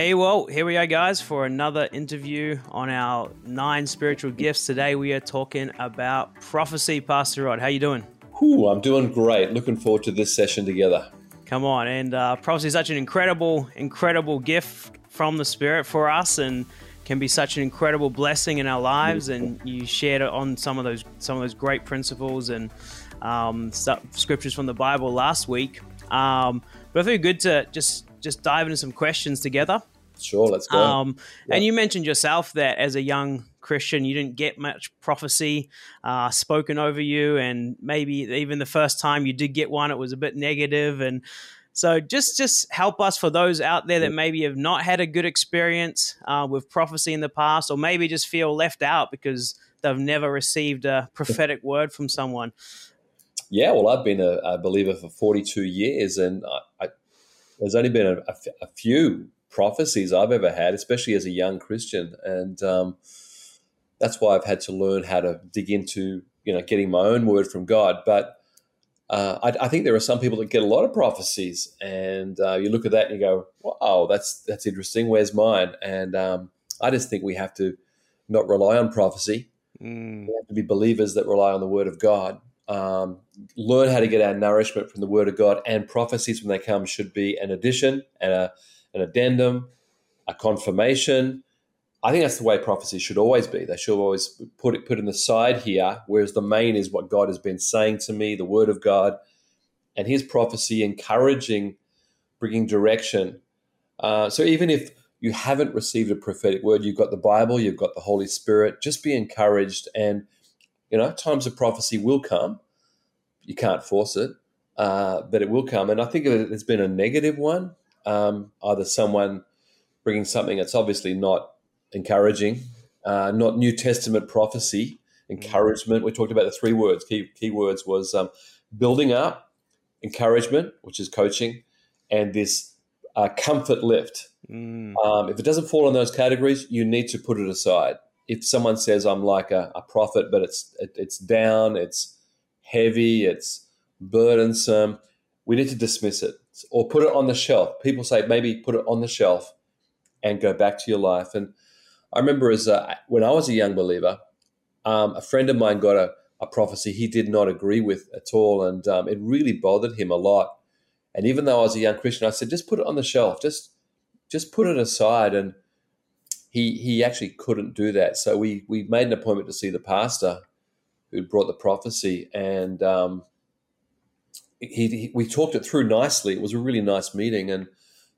Hey, well, here we are, guys, for another interview on our 9 spiritual gifts. Today we are talking about prophecy. Pastor Rod, how you doing? Ooh, I'm doing great. Looking forward to this session together. Come on. And prophecy is such an incredible gift from the Spirit for us, and can be such an incredible blessing in our lives. And you shared on some of those great principles and scriptures from the Bible last week. But I think good to just dive into some questions together. Sure, let's go. Yeah. And you mentioned yourself that as a young Christian, you didn't get much prophecy spoken over you, and maybe even the first time you did get one, it was a bit negative. And so just help us for those out there that maybe have not had a good experience with prophecy in the past, or maybe just feel left out because they've never received a prophetic word from someone. Yeah, well, I've been a believer for 42 years, and there's only been a few prophecies I've ever had, especially as a young Christian, and that's why I've had to learn how to dig into, getting my own word from God. But I think there are some people that get a lot of prophecies, and you look at that and you go, "Wow, that's interesting. Where's mine?" And I just think we have to not rely on prophecy. We have to be believers that rely on the Word of God. Learn how to get our nourishment from the Word of God, and prophecies when they come should be an addition and an addendum, a confirmation. I think that's the way prophecy should always be. They should always put in the side here, whereas the main is what God has been saying to me, the Word of God, and His prophecy encouraging, bringing direction. So even if you haven't received a prophetic word, you've got the Bible, you've got the Holy Spirit, just be encouraged. And times of prophecy will come. You can't force it, but it will come. And I think it's been a negative one, either someone bringing something that's obviously not encouraging, not New Testament prophecy, encouragement. We talked about the 3 words. Key words was building up, encouragement, which is coaching, and this comfort lift. If it doesn't fall in those categories, you need to put it aside. If someone says I'm like a prophet, but it's down, it's heavy, it's burdensome, we need to dismiss it or put it on the shelf. People say maybe put it on the shelf and go back to your life. And I remember when I was a young believer, a friend of mine got a prophecy he did not agree with at all, and it really bothered him a lot. And even though I was a young Christian, I said, just put it on the shelf, just put it aside. And He actually couldn't do that. So we made an appointment to see the pastor who brought the prophecy, and we talked it through nicely. It was a really nice meeting, and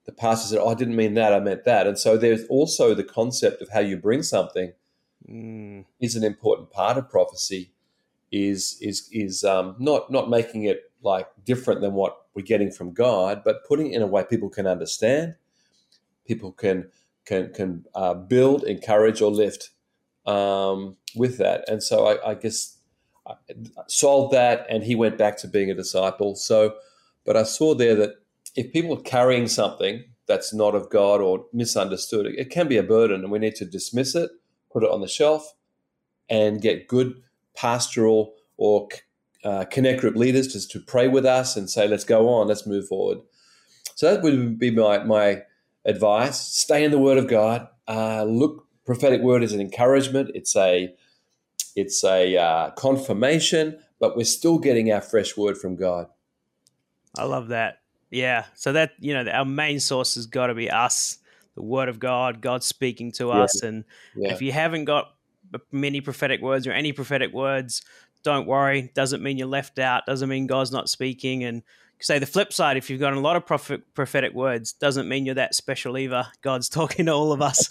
the pastor said, I didn't mean that, I meant that. And so there's also the concept of how you bring something is an important part of prophecy, is not making it like different than what we're getting from God, but putting it in a way people can understand, people can build, encourage, or lift with that. And so I guess I solved that, and he went back to being a disciple. So, but I saw there that if people are carrying something that's not of God or misunderstood, it can be a burden, and we need to dismiss it, put it on the shelf, and get good pastoral or connect group leaders just to pray with us and say, let's go on, let's move forward. So that would be my advice. Stay in the Word of God. Look, prophetic word is an encouragement. It's a confirmation, but we're still getting our fresh word from God. I love that. Yeah. So that, our main source has got to be us, the Word of God, God speaking to us. And if you haven't got many prophetic words or any prophetic words, don't worry. Doesn't mean you're left out. Doesn't mean God's not speaking. And say the flip side, if you've got a lot of prophetic words, doesn't mean you're that special either. God's talking to all of us.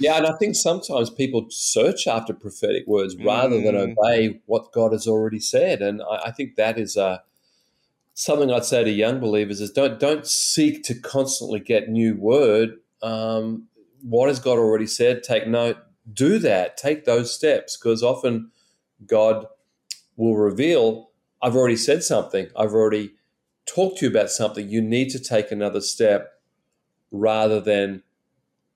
Yeah, and I think sometimes people search after prophetic words rather than obey what God has already said. And I think that is something I'd say to young believers is don't seek to constantly get new word. What has God already said? Take note. Do that. Take those steps, because often God will reveal, I've already said something. I've already talked to you about something. You need to take another step rather than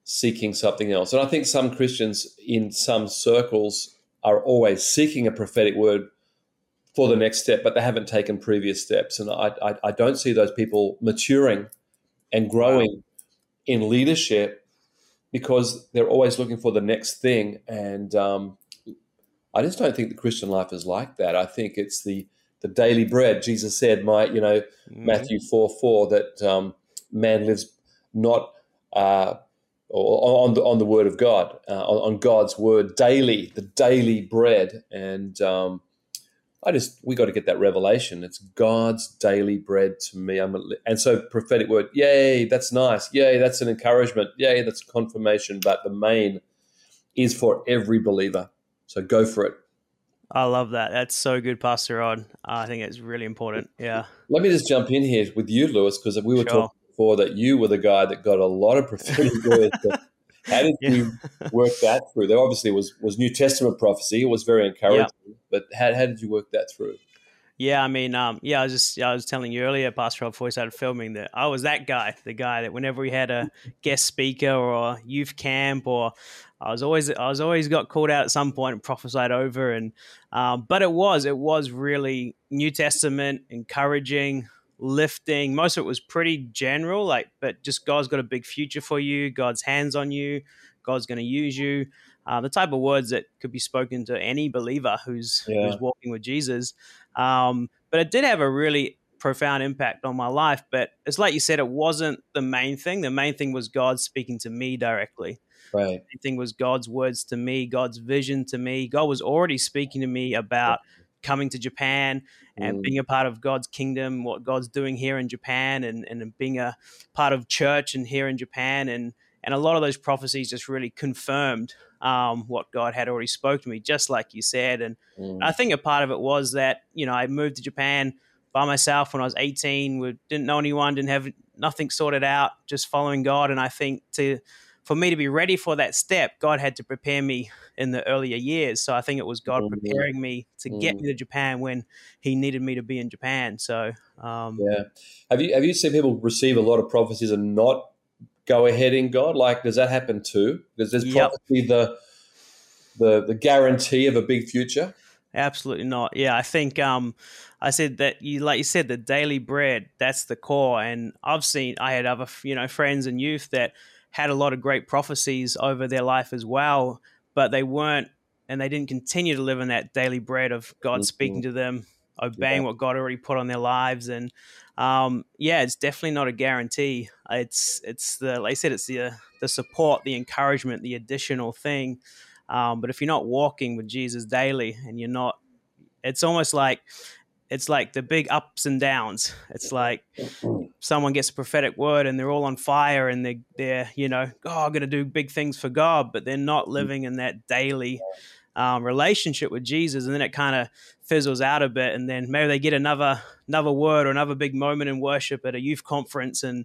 seeking something else. And I think some Christians in some circles are always seeking a prophetic word for the next step, but they haven't taken previous steps. And I don't see those people maturing and growing in leadership because they're always looking for the next thing. And I just don't think the Christian life is like that. I think it's the daily bread. Jesus said, Matthew 4:4, that man lives not on the word of God, on God's word daily, the daily bread. And we got to get that revelation. It's God's daily bread to me. And so prophetic word, yay, that's nice. Yay, that's an encouragement. Yay, that's confirmation. But the main is for every believer. So go for it. I love that. That's so good, Pastor Rod. I think it's really important. Yeah. Let me just jump in here with you, Lewis, because we were talking before that you were the guy that got a lot of prophetic words. How did you work that through? There obviously was New Testament prophecy. It was very encouraging, but how did you work that through? Yeah, I mean, I was telling you earlier, Pastor Rod, before we started filming, that I was that guy, the guy that whenever we had a guest speaker or a youth camp, or I was always got called out at some point and prophesied over. And but it was really New Testament, encouraging, lifting. Most of it was pretty general, but just God's got a big future for you. God's hands on you. God's going to use you. The type of words that could be spoken to any believer who's walking with Jesus. But it did have a really profound impact on my life. But it's like you said, it wasn't the main thing. The main thing was God speaking to me directly. Right. The main thing was God's words to me, God's vision to me. God was already speaking to me about coming to Japan and being a part of God's kingdom, what God's doing here in Japan, and being a part of church and here in Japan. And a lot of those prophecies just really confirmed what God had already spoken to me, just like you said. And I think a part of it was that, I moved to Japan by myself when I was 18. We didn't know anyone, didn't have nothing sorted out, just following God. And I think for me to be ready for that step, God had to prepare me in the earlier years. So I think it was God preparing me to get me to Japan when he needed me to be in Japan. So, Have you seen people receive a lot of prophecies and not go ahead in God? Like, does that happen too? Because there's probably the guarantee of a big future. Absolutely not. Yeah, I think I said that you said the daily bread, that's the core. And I had other friends and youth that had a lot of great prophecies over their life as well, but they weren't, and they didn't continue to live in that daily bread of God speaking to them, obeying what God already put on their lives. And it's definitely not a guarantee. It's the support, the encouragement, the additional thing. But if you're not walking with Jesus daily, and you're not, it's almost like, it's like the big ups and downs. It's like someone gets a prophetic word and they're all on fire and they're I'm going to do big things for God, but they're not living in that daily relationship with Jesus. And then it kind of fizzles out a bit, and then maybe they get another word or another big moment in worship at a youth conference. And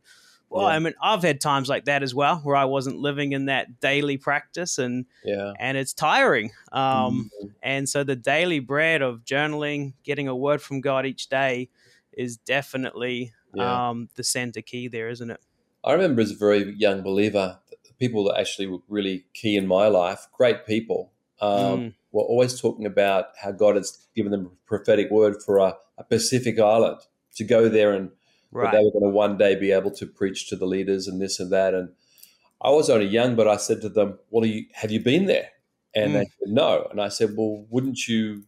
I've had times like that as well, where I wasn't living in that daily practice, and it's tiring. And so the daily bread of journaling, getting a word from God each day, is definitely the center key there, isn't it? I remember as a very young believer, the people that actually were really key in my life, great people, we're always talking about how God has given them a prophetic word for a Pacific island to go there, and that they were going to one day be able to preach to the leaders and this and that. And I was only young, but I said to them, well, have you been there? And they said, no. And I said, well, wouldn't you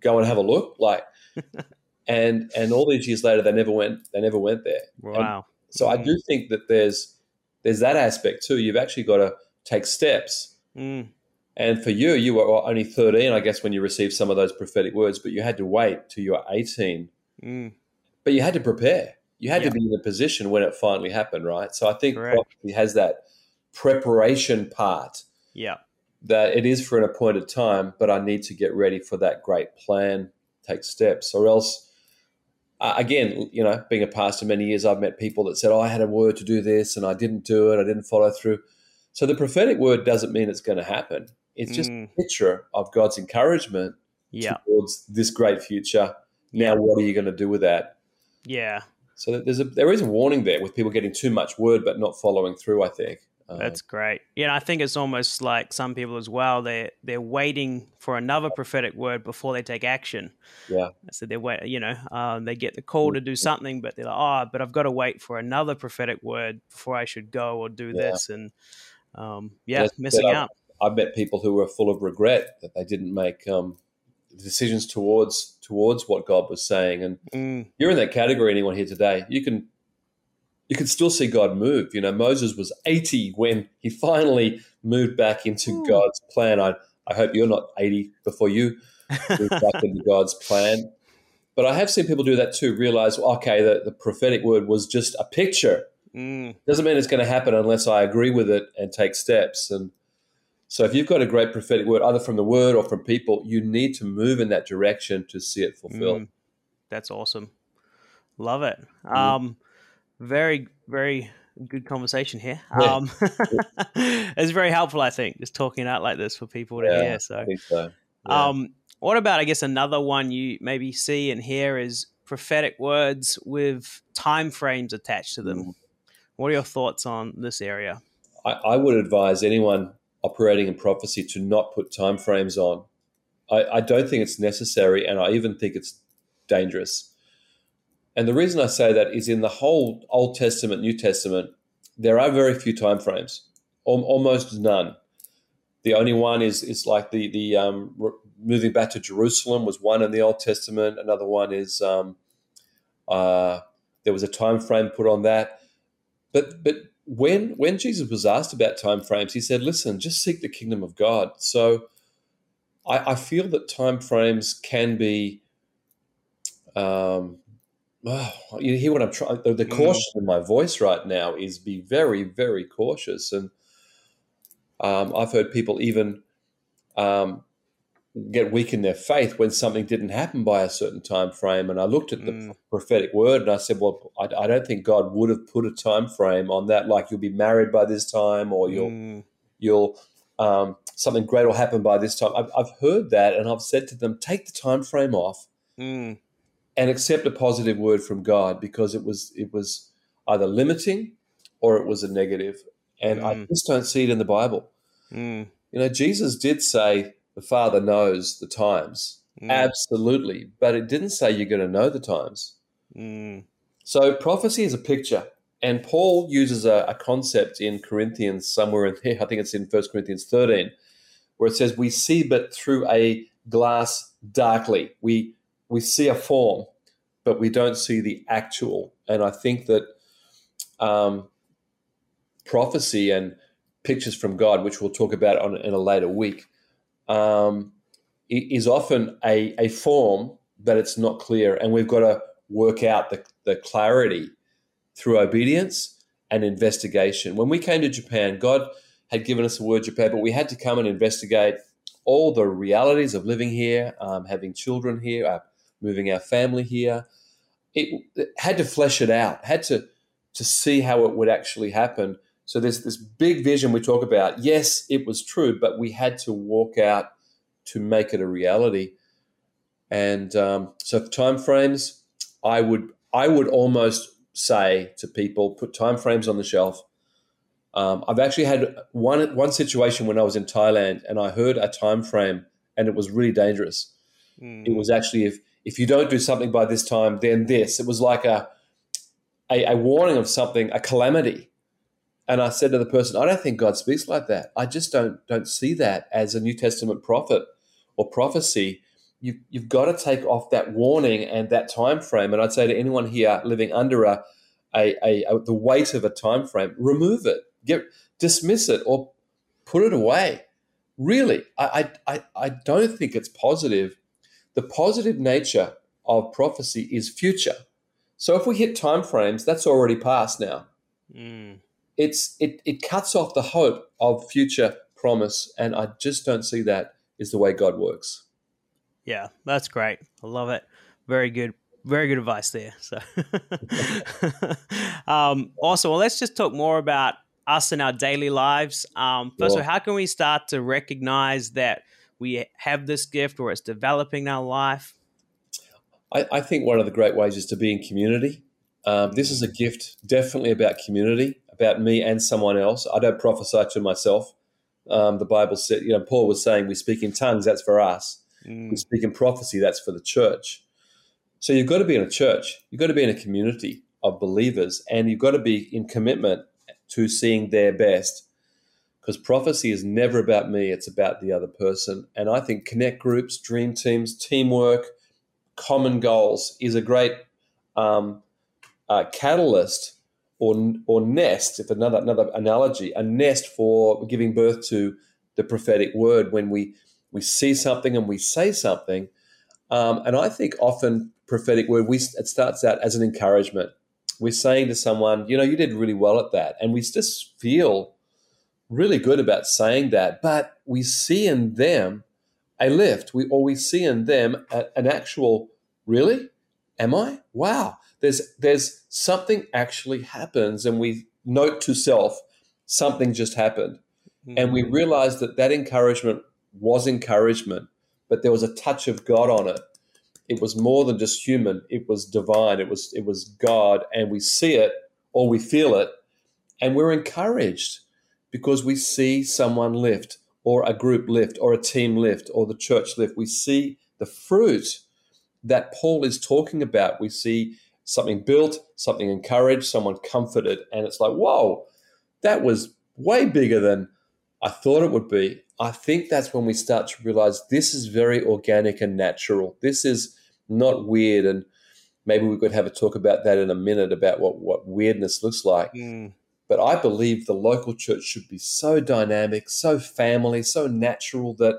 go and have a look? And all these years later, they never went there. Wow. And so I do think that there's that aspect too. You've actually got to take steps. And for you were only 13, I guess, when you received some of those prophetic words, but you had to wait till you were 18. But you had to prepare. You had to be in the position when it finally happened, right? So I think prophecy has that preparation part. Yeah. That it is for an appointed time, but I need to get ready for that great plan, take steps, or else, again, being a pastor many years, I've met people that said, I had a word to do this and I didn't do it, I didn't follow through. So the prophetic word doesn't mean it's going to happen. It's just a picture of God's encouragement towards this great future. Now, what are you going to do with that? Yeah. So there is a warning there with people getting too much word but not following through, I think. That's great. Yeah, and I think it's almost like some people as well, they're waiting for another prophetic word before they take action. Yeah. So they wait, they get the call to do something, but they're like, but I've got to wait for another prophetic word before I should go or do this. And missing out. I've met people who were full of regret that they didn't make decisions towards what God was saying. And you're in that category, anyone here today. You can still see God move. Moses was 80 when he finally moved back into God's plan. I hope you're not 80 before you move back into God's plan. But I have seen people do that too, realize, the prophetic word was just a picture. Doesn't mean it's going to happen unless I agree with it and take steps. And so if you've got a great prophetic word, either from the word or from people, you need to move in that direction to see it fulfilled. That's awesome. Love it. Very, very good conversation here. It's very helpful, I think, just talking out like this for people to hear. So, I think so. Yeah. What about, I guess, another one you maybe see and hear is prophetic words with time frames attached to them. What are your thoughts on this area? I would advise anyone operating in prophecy to not put time frames on. I don't think it's necessary, and I even think it's dangerous. And the reason I say that is in the whole Old Testament, New Testament, there are very few time frames, almost none. The only one is like the moving back to Jerusalem was one in the Old Testament. Another one is there was a time frame put on that. But when Jesus was asked about time frames, he said, "Listen, just seek the kingdom of God." So I feel that time frames can be. You hear what I'm trying. The caution in my voice right now is be very, very cautious. And I've heard people even get weak in their faith when something didn't happen by a certain time frame. And I looked at the prophetic word and I said, "Well, I don't think God would have put a time frame on that. Like you'll be married by this time, or you'll something great will happen by this time." I've heard that, and I've said to them, "Take the time frame off." And accept a positive word from God, because it was either limiting or it was a negative. And I just don't see it in the Bible. Jesus did say the Father knows the times, absolutely, but it didn't say you're going to know the times. So prophecy is a picture. And Paul uses a concept in Corinthians somewhere in there, I think it's in 1 Corinthians 13, where it says we see but through a glass darkly. We see a form, but we don't see the actual. And I think that prophecy and pictures from God, which we'll talk about in a later week, is often a form, but it's not clear. And we've got to work out the clarity through obedience and investigation. When we came to Japan, God had given us the word Japan, but we had to come and investigate all the realities of living here, having children here, moving our family here. It had to flesh it out, had to see how it would actually happen. So there's this big vision we talk about. Yes, it was true, but we had to walk out to make it a reality. And so time frames, I would almost say to people, put time frames on the shelf. I've actually had one situation when I was in Thailand, and I heard a time frame, and it was really dangerous. It was actually if you don't do something by this time, then this. It was like a warning of something, a calamity. And I said to the person, "I don't think God speaks like that. I just don't see that as a New Testament prophet or prophecy. You've got to take off that warning and that time frame." And I'd say to anyone here living under the weight of a time frame, remove it, dismiss it, or put it away. Really, I don't think it's positive. The positive nature of prophecy is future. So if we hit time frames, that's already past now. It cuts off the hope of future promise, and I just don't see that is the way God works. Yeah, that's great. I love it. Very good. Very good advice there. So, also, well, let's just talk more about us in our daily lives. First of all, how can we start to recognize that we have this gift or it's developing our life? I think one of the great ways is to be in community. This is a gift definitely about community, about me and someone else. I don't prophesy to myself. The Bible said, you know, Paul was saying we speak in tongues, that's for us. We speak in prophecy, that's for the church. So you've got to be in a church. You've got to be in a community of believers, and you've got to be in commitment to seeing their best, because prophecy is never about me. It's about the other person. And I think connect groups, dream teams, teamwork, common goals is a great catalyst or nest, if another analogy, a nest for giving birth to the prophetic word when we see something and we say something. And I think often prophetic word, it starts out as an encouragement. We're saying to someone, you know, you did really well at that. And we just feel really good about saying that. But we see in them a lift. We see in them an actual, really? Am I? Wow. There's something actually happens. And we note to self, something just happened. Mm-hmm. And we realize that encouragement was encouragement, but there was a touch of God on it. It was more than just human. It was divine. It was God, and we see it or we feel it, and we're encouraged because we see someone lift or a group lift or a team lift or the church lift. We see the fruit that Paul is talking about. We see something built, something encouraged, someone comforted, and it's like, whoa, that was way bigger than I thought it would be. I think that's when we start to realize this is very organic and natural. This is not weird. And maybe we could have a talk about that in a minute, about what weirdness looks like. Mm. But I believe the local church should be so dynamic, so family, so natural, that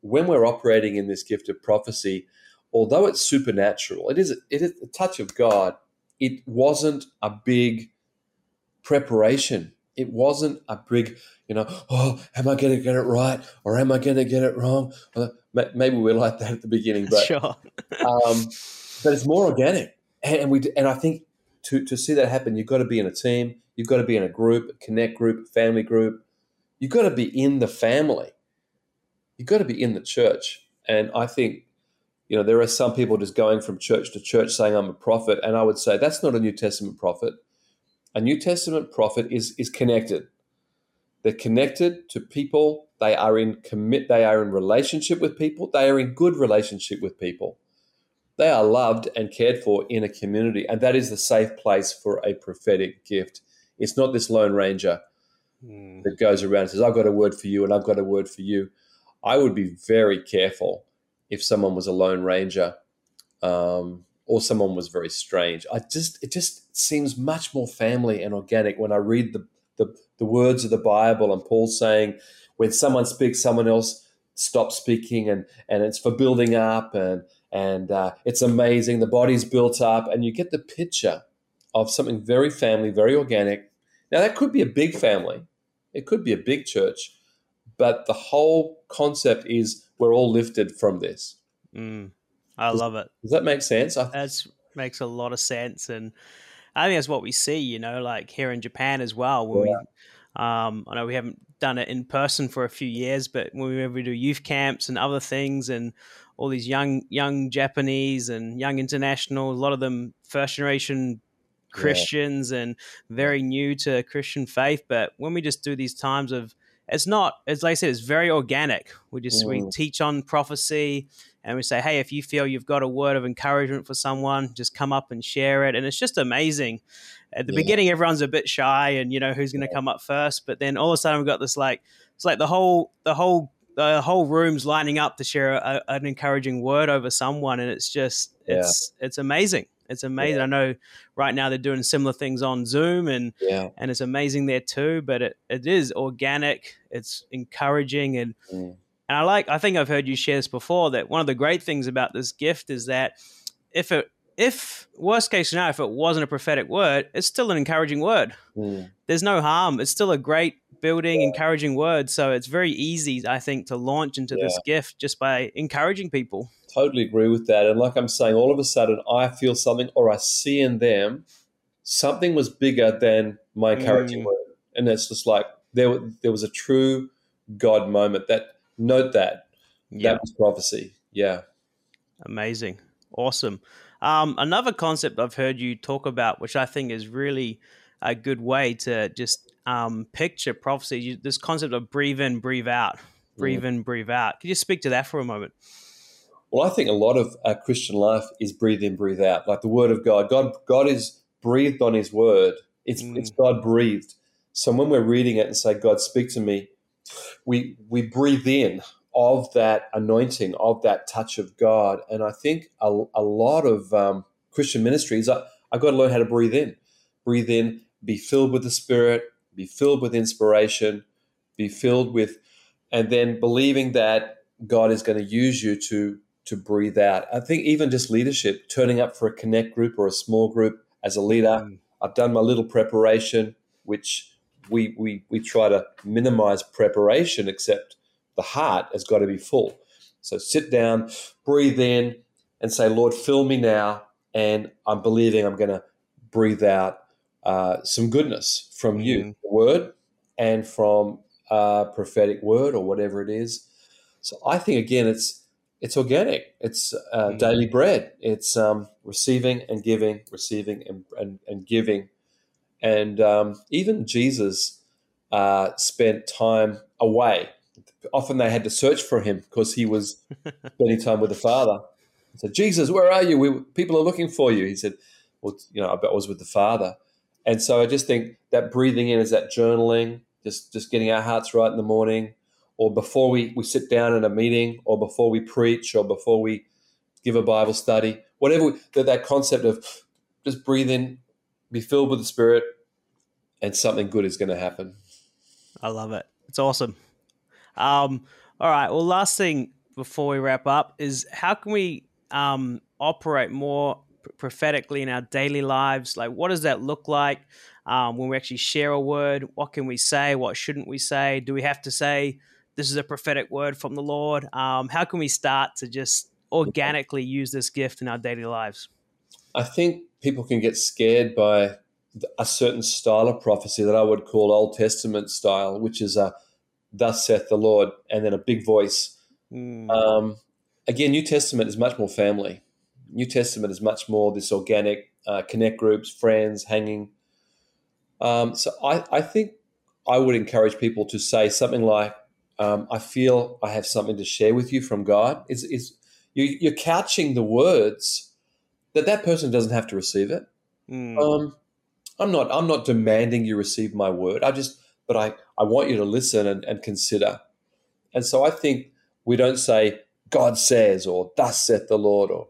when we're operating in this gift of prophecy, although it's supernatural, it is a touch of God, it wasn't a big preparation. It wasn't a big, you know, oh, am I going to get it right or am I going to get it wrong? Maybe we're like that at the beginning, but sure. But it's more organic, and I think to see that happen, you've got to be in a team, you've got to be in a group, a connect group, family group. You've got to be in the family. You've got to be in the church, and I think, you know, there are some people just going from church to church saying I'm a prophet, and I would say that's not a New Testament prophet. A New Testament prophet is connected. They're connected to people. They are in relationship with people. They are in good relationship with people. They are loved and cared for in a community, and that is the safe place for a prophetic gift. It's not this lone ranger that goes around and says, I've got a word for you and I've got a word for you. I would be very careful if someone was a lone ranger or someone was very strange. It just seems much more family and organic when I read the words of the Bible, and Paul saying when someone speaks, someone else stops speaking, and it's for building up, and it's amazing. The body's built up, and you get the picture of something very family, very organic. Now, that could be a big family. It could be a big church, but the whole concept is we're all lifted from this. Mm. Love it. Does that make sense? That makes a lot of sense, and I think that's what we see, you know, like here in Japan as well. When I know we haven't done it in person for a few years, but whenever we do youth camps and other things, and all these young Japanese and young international, a lot of them first generation Christians and very new to Christian faith. But when we just do these times of, it's like I said, it's very organic. We teach on prophecy. And we say, hey, if you feel you've got a word of encouragement for someone, just come up and share it. And it's just amazing. At the beginning, everyone's a bit shy and, you know, who's going to come up first. But then all of a sudden we've got this, like, it's like the whole room's lining up to share an encouraging word over someone. And it's just, it's amazing. It's amazing. Yeah. I know right now they're doing similar things on Zoom, and it's amazing there too. But it is organic. It's encouraging. And I think I've heard you share this before, that one of the great things about this gift is that if worst case scenario, if it wasn't a prophetic word, it's still an encouraging word. Mm. There's no harm. It's still a great building, encouraging word. So it's very easy, I think, to launch into this gift just by encouraging people. Totally agree with that. And like I'm saying, all of a sudden I feel something, or I see in them something was bigger than my encouraging word. And it's just like there was a true God moment. Note that. That was prophecy. Yeah. Amazing. Awesome. Another concept I've heard you talk about, which I think is really a good way to just picture prophecy. This concept of breathe in, breathe out, breathe in, breathe out. Could you speak to that for a moment? Well, I think a lot of our Christian life is breathe in, breathe out, like the Word of God. God is breathed on His Word. It's God breathed. So when we're reading it and say, God, speak to me, we breathe in of that anointing, of that touch of God. And I think a lot of Christian ministries, I've got to learn how to breathe in. Breathe in, be filled with the Spirit, be filled with inspiration, be filled with, and then believing that God is going to use you to breathe out. I think even just leadership, turning up for a connect group or a small group as a leader. I've done my little preparation, which we try to minimize preparation, except the heart has got to be full. So sit down, breathe in, and say, Lord, fill me now, and I'm believing I'm going to breathe out some goodness from you, the Word, and from prophetic word or whatever it is. So I think, again, it's organic. It's daily bread. It's receiving and giving, receiving and giving. And even Jesus spent time away. Often they had to search for him because he was spending time with the Father. So, Jesus, where are you? People are looking for you. He said, well, I was with the Father. And so I just think that breathing in is that journaling, just getting our hearts right in the morning, or before we sit down in a meeting, or before we preach, or before we give a Bible study, whatever, that concept of just breathe in, be filled with the Spirit, and something good is going to happen. I love it. It's awesome. All right. Well, last thing before we wrap up is how can we operate more prophetically in our daily lives? Like, what does that look like when we actually share a word? What can we say? What shouldn't we say? Do we have to say, this is a prophetic word from the Lord? How can we start to just organically use this gift in our daily lives? I think people can get scared by a certain style of prophecy that I would call Old Testament style, which is a thus saith the Lord, and then a big voice. Again, New Testament is much more family. New Testament is much more this organic, connect groups, friends, hanging. So I think I would encourage people to say something like, I feel I have something to share with you from God. You're couching the words that person doesn't have to receive it. I'm not demanding you receive my word. But I want you to listen and consider. And so I think we don't say, God says, or thus saith the Lord, or,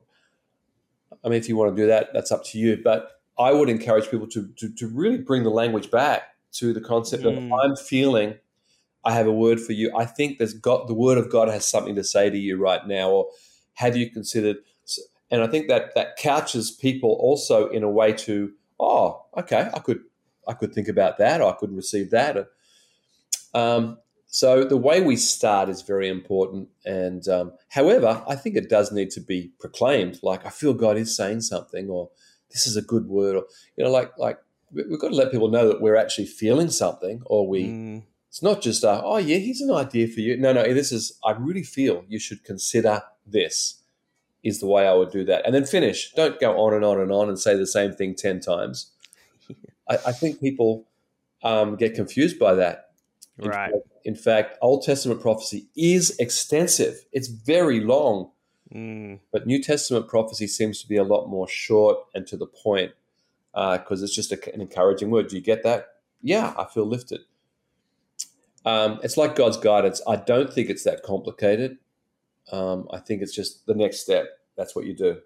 I mean, if you want to do that, that's up to you. But I would encourage people to really bring the language back to the concept of I'm feeling I have a word for you. I think the Word of God has something to say to you right now, or have you considered? And I think that couches people also in a way to, oh, okay, I could think about that, or I could receive that. So the way we start is very important. And however, I think it does need to be proclaimed. Like, I feel God is saying something, or this is a good word, or like we've got to let people know that we're actually feeling something, or it's not just oh yeah, here's an idea for you. No, this is, I really feel you should consider this, is the way I would do that. And then finish. Don't go on and on and on and say the same thing 10 times. I think people get confused by that. Right. In fact, Old Testament prophecy is extensive. It's very long. But New Testament prophecy seems to be a lot more short and to the point, because it's just an encouraging word. Do you get that? Yeah, I feel lifted. It's like God's guidance. I don't think it's that complicated. I think it's just the next step. That's what you do.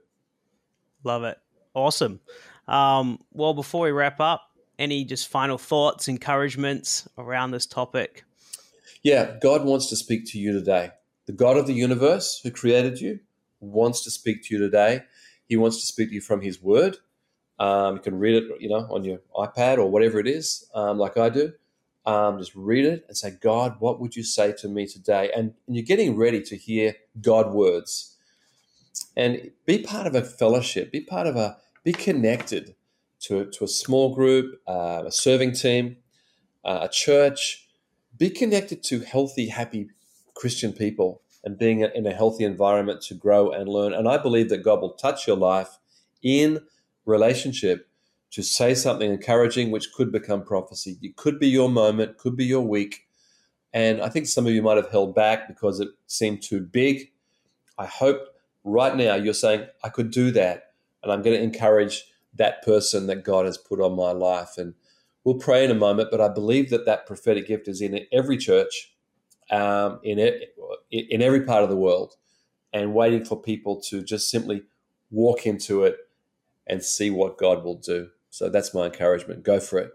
Love it. Awesome. Well, before we wrap up, any just final thoughts, encouragements around this topic? Yeah, God wants to speak to you today. The God of the universe who created you wants to speak to you today. He wants to speak to you from his word. You can read it, on your iPad or whatever it is, like I do. Just read it and say, God, what would you say to me today? And you're getting ready to hear God words. And be part of a fellowship. Be connected to a small group, a serving team, a church. Be connected to healthy, happy Christian people, and being in a healthy environment to grow and learn. And I believe that God will touch your life in relationship to say something encouraging, which could become prophecy. It could be your moment, could be your week. And I think some of you might have held back because it seemed too big. I hope right now you're saying, I could do that, and I'm going to encourage that person that God has put on my life. And we'll pray in a moment, but I believe that that prophetic gift is in every church, in every part of the world, and waiting for people to just simply walk into it and see what God will do. So that's my encouragement. Go for it.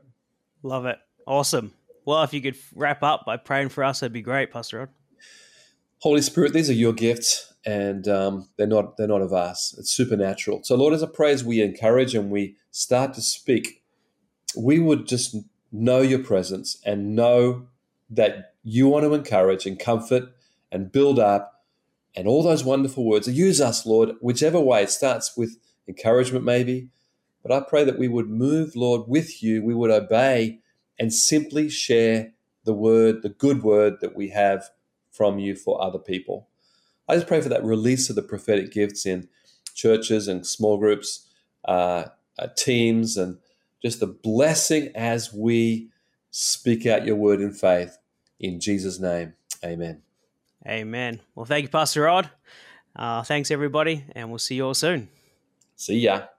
Love it. Awesome. Well, if you could wrap up by praying for us, that'd be great, Pastor Rod. Holy Spirit, these are your gifts, and they're not of us. It's supernatural. So, Lord, as I pray, as we encourage and we start to speak, we would just know your presence and know that you want to encourage and comfort and build up and all those wonderful words. Use us, Lord, whichever way. It starts with encouragement maybe, but I pray that we would move, Lord, with you. We would obey and simply share the word, the good word that we have from you for other people. I just pray for that release of the prophetic gifts in churches and small groups, teams, and just the blessing as we speak out your word in faith. In Jesus' name, amen. Amen. Well, thank you, Pastor Rod. Thanks, everybody, and we'll see you all soon. See ya.